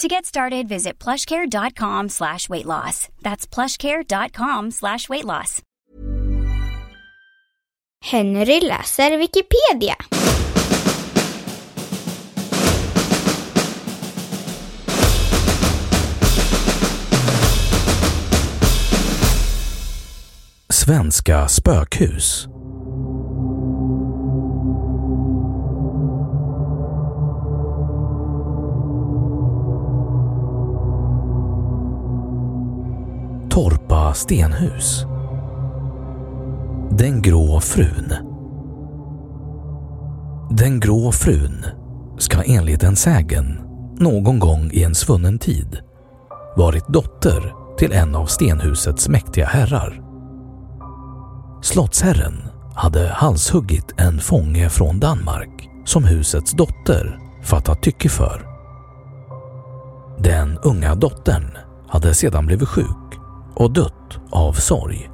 To get started, visit plushcare.com/weightloss. That's plushcare.com/weightloss. Henry läser Wikipedia. Svenska spökhus. Torpa stenhus. Den grå frun. Den grå frun ska enligt en sägen någon gång i en svunnen tid varit dotter till en av stenhusets mäktiga herrar. Slottsherren hade halshuggit en fånge från Danmark som husets dotter fattat tycke för. Den unga dottern hade sedan blivit sjuk och dött av sorg.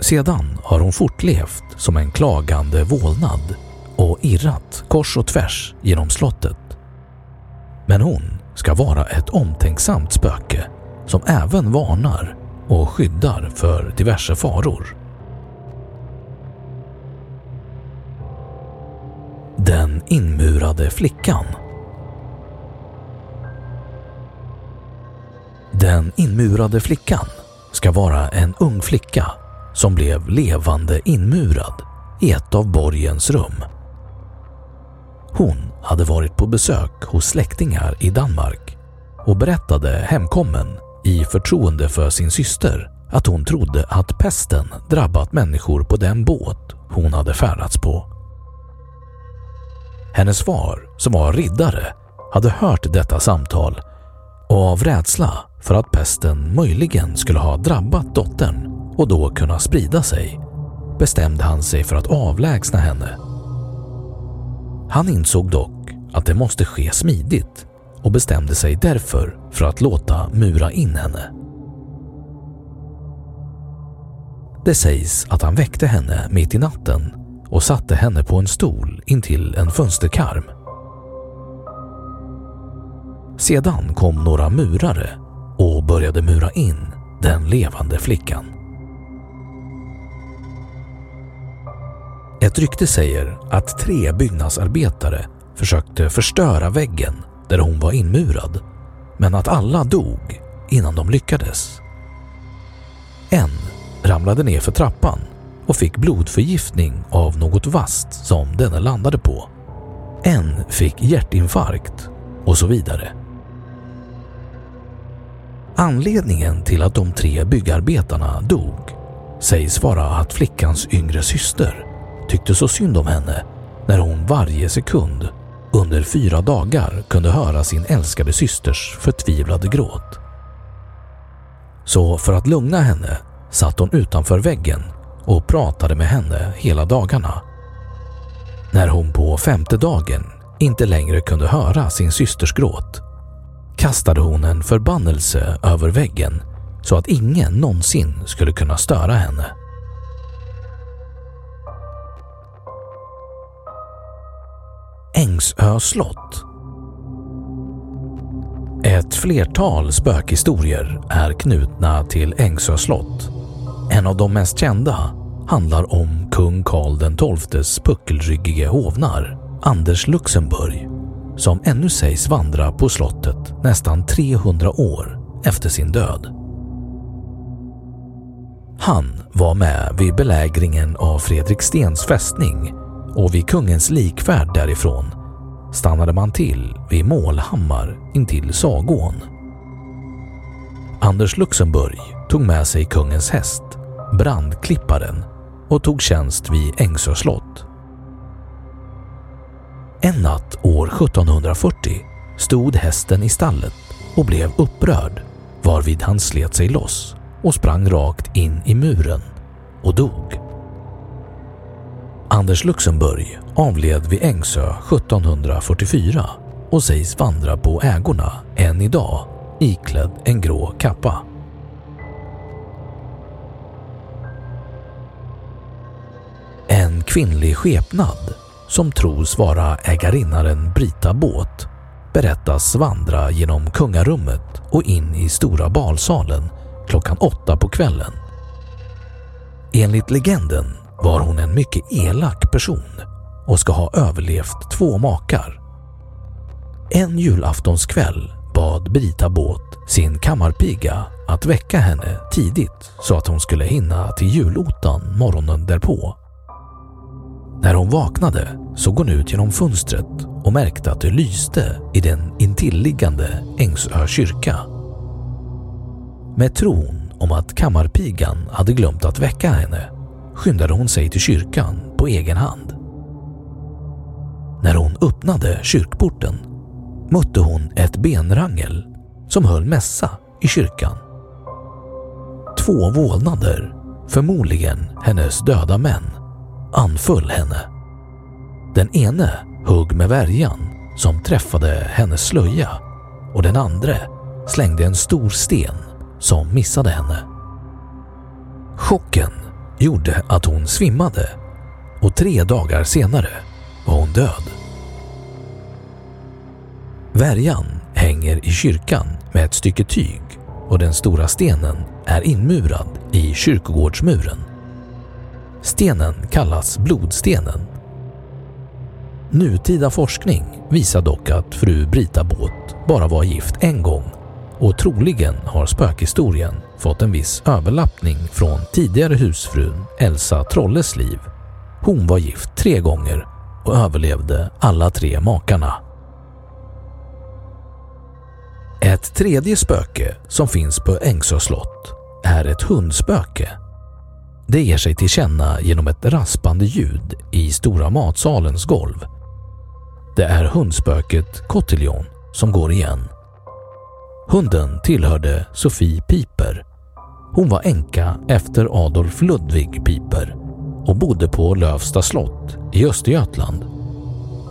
Sedan har hon fortlevt som en klagande vålnad och irrat kors och tvärs genom slottet. Men hon ska vara ett omtänksamt spöke som även varnar och skyddar för diverse faror. Den inmurade flickan. Den inmurade flickan ska vara en ung flicka som blev levande inmurad i ett av borgens rum. Hon hade varit på besök hos släktingar i Danmark och berättade hemkommen i förtroende för sin syster att hon trodde att pesten drabbat människor på den båt hon hade färdats på. Hennes far, som var riddare, hade hört detta samtal och av rädsla för att pesten möjligen skulle ha drabbat dottern och då kunna sprida sig, bestämde han sig för att avlägsna henne. Han insåg dock att det måste ske smidigt och bestämde sig därför för att låta mura in henne. Det sägs att han väckte henne mitt i natten och satte henne på en stol intill en fönsterkarm. Sedan kom några murare och började mura in den levande flickan. Ett rykte säger att 3 byggnadsarbetare försökte förstöra väggen där hon var inmurad, men att alla dog innan de lyckades. En ramlade ner för trappan och fick blodförgiftning av något vasst som denne landade på. En fick hjärtinfarkt och så vidare. Anledningen till att de 3 byggarbetarna dog sägs vara att flickans yngre syster tyckte så synd om henne när hon varje sekund under 4 dagar kunde höra sin älskade systers förtvivlade gråt. Så för att lugna henne satt hon utanför väggen och pratade med henne hela dagarna. När hon på 5:e dagen inte längre kunde höra sin systers gråt kastade hon en förbannelse över väggen så att ingen någonsin skulle kunna störa henne. Ängsö slott. Ett flertal spökhistorier är knutna till Ängsö slott. En av de mest kända handlar om kung Karl XII:s puckelryggige hovnar, Anders Luxemburg, som ännu sägs vandra på slottet nästan 300 år efter sin död. Han var med vid belägringen av Fredrikstens fästning, och vid kungens likfärd därifrån stannade man till vid Målhammar intill Sagån. Anders Luxemburg tog med sig kungens häst, brandklipparen, och tog tjänst vid Ängsö slott. En natt år 1740 stod hästen i stallet och blev upprörd, varvid han slet sig loss och sprang rakt in i muren och dog. Anders Luxemburg avled vid Ängsö 1744 och sägs vandra på ägorna än idag, iklädd en grå kappa. En kvinnlig skepnad som tros vara ägarinnaren Brita Båt berättas vandra genom kungarummet och in i stora balsalen klockan 8 på kvällen. Enligt legenden var hon en mycket elak person och ska ha överlevt 2 makar. En julaftonskväll bad Brita Båt sin kammarpiga att väcka henne tidigt så att hon skulle hinna till julotan morgonen därpå. När hon vaknade så går hon ut genom fönstret och märkte att det lyste i den intilliggande Ängsö kyrka. Med tron om att kammarpigan hade glömt att väcka henne skyndade hon sig till kyrkan på egen hand. När hon öppnade kyrkporten mötte hon ett benrangel som höll mässa i kyrkan. 2 vålnader, förmodligen hennes döda män, anföll henne. Den ene högg med värjan som träffade hennes slöja, och den andra slängde en stor sten som missade henne. Chocken gjorde att hon svimmade, och 3 dagar senare var hon död. Värjan hänger i kyrkan med ett stycke tyg, och den stora stenen är inmurad i kyrkogårdsmuren. Stenen kallas blodstenen. Nutida forskning visar dock att fru Brita Båt bara var gift en gång, och troligen har spökhistorien fått en viss överlappning från tidigare husfrun Elsa Trolles liv. Hon var gift 3 gånger och överlevde alla 3 makarna. Ett tredje spöke som finns på Ängsö slott är ett hundspöke. Det ger sig till känna genom ett raspande ljud i stora matsalens golv. Det är hundspöket Cotillon som går igen. Hunden tillhörde Sophie Piper. Hon var änka efter Adolf Ludvig Piper och bodde på Lövsta slott i Östergötland.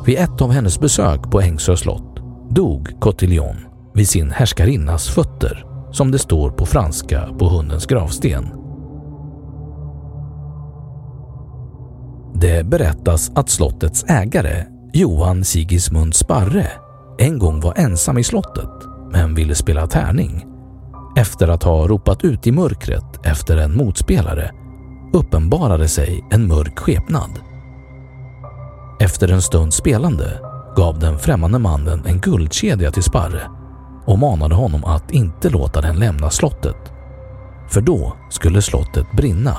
Vid ett av hennes besök på Ängsö slott dog Cotillon vid sin härskarinnas fötter, som det står på franska på hundens gravsten. Det berättas att slottets ägare, Johan Sigismund Sparre, en gång var ensam i slottet men ville spela tärning. Efter att ha ropat ut i mörkret efter en motspelare uppenbarade sig en mörk skepnad. Efter en stund spelande gav den främmande mannen en guldkedja till Sparre och manade honom att inte låta den lämna slottet, för då skulle slottet brinna.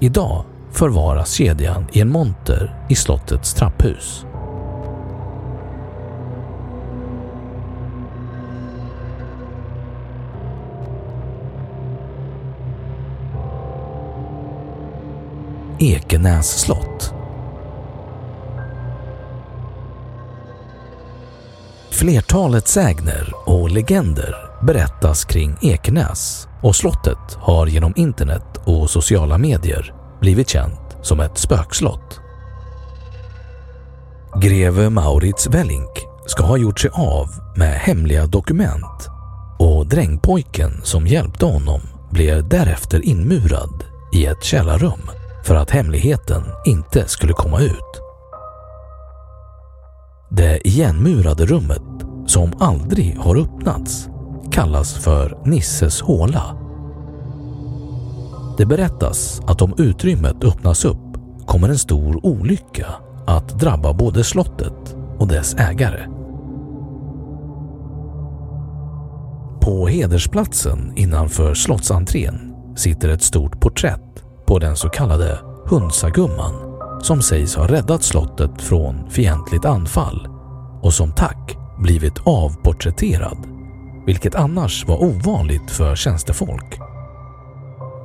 Idag förvaras kedjan i en monter i slottets trapphus. Ekenäs slott. Flertalet sägner och legender berättas kring Ekenäs, och slottet har genom internet och sociala medier blivit känt som ett spökslott. Greve Maurits Wellink ska ha gjort sig av med hemliga dokument, och och drängpojken som hjälpte honom blev därefter inmurad i ett källarrum för att hemligheten inte skulle komma ut. Det igenmurade rummet som aldrig har öppnats kallas för Nisses håla. Det berättas att om utrymmet öppnas upp kommer en stor olycka att drabba både slottet och dess ägare. På hedersplatsen innanför slottsentrén sitter ett stort porträtt på den så kallade hunsagumman som sägs ha räddat slottet från fientligt anfall och som tack blivit avporträtterad, vilket annars var ovanligt för tjänstefolk.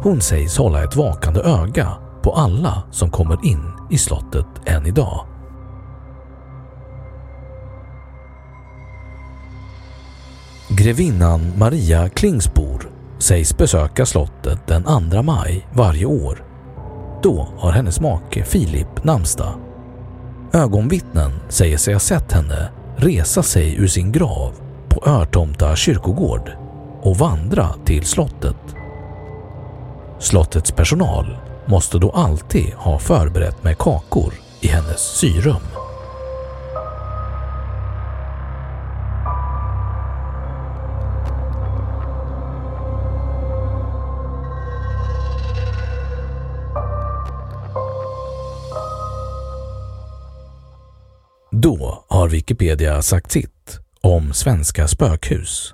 Hon sägs hålla ett vakande öga på alla som kommer in i slottet än idag. Grevinnan Maria Klingspor sägs besöka slottet den 2 maj varje år. Då har hennes make Filip namnsdag. Ögonvittnen säger sig ha sett henne resa sig ur sin grav på Örtomta kyrkogård och vandra till slottet. Slottets personal måste då alltid ha förberett med kakor i hennes syrum. Då har Wikipedia sagt sitt om svenska spökhus.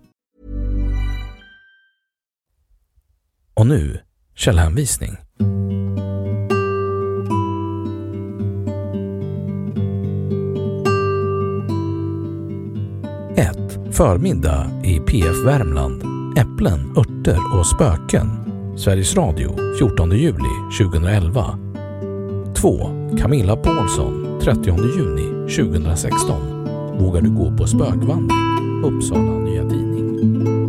Och nu, källhänvisning. Förmiddag i PF Värmland. Äpplen, örter och spöken. Sveriges Radio, 14 juli 2011. 2. Camilla Paulsson, 30 juni 2016. Vågar du gå på spökvandring? Uppsala Nya Tidning.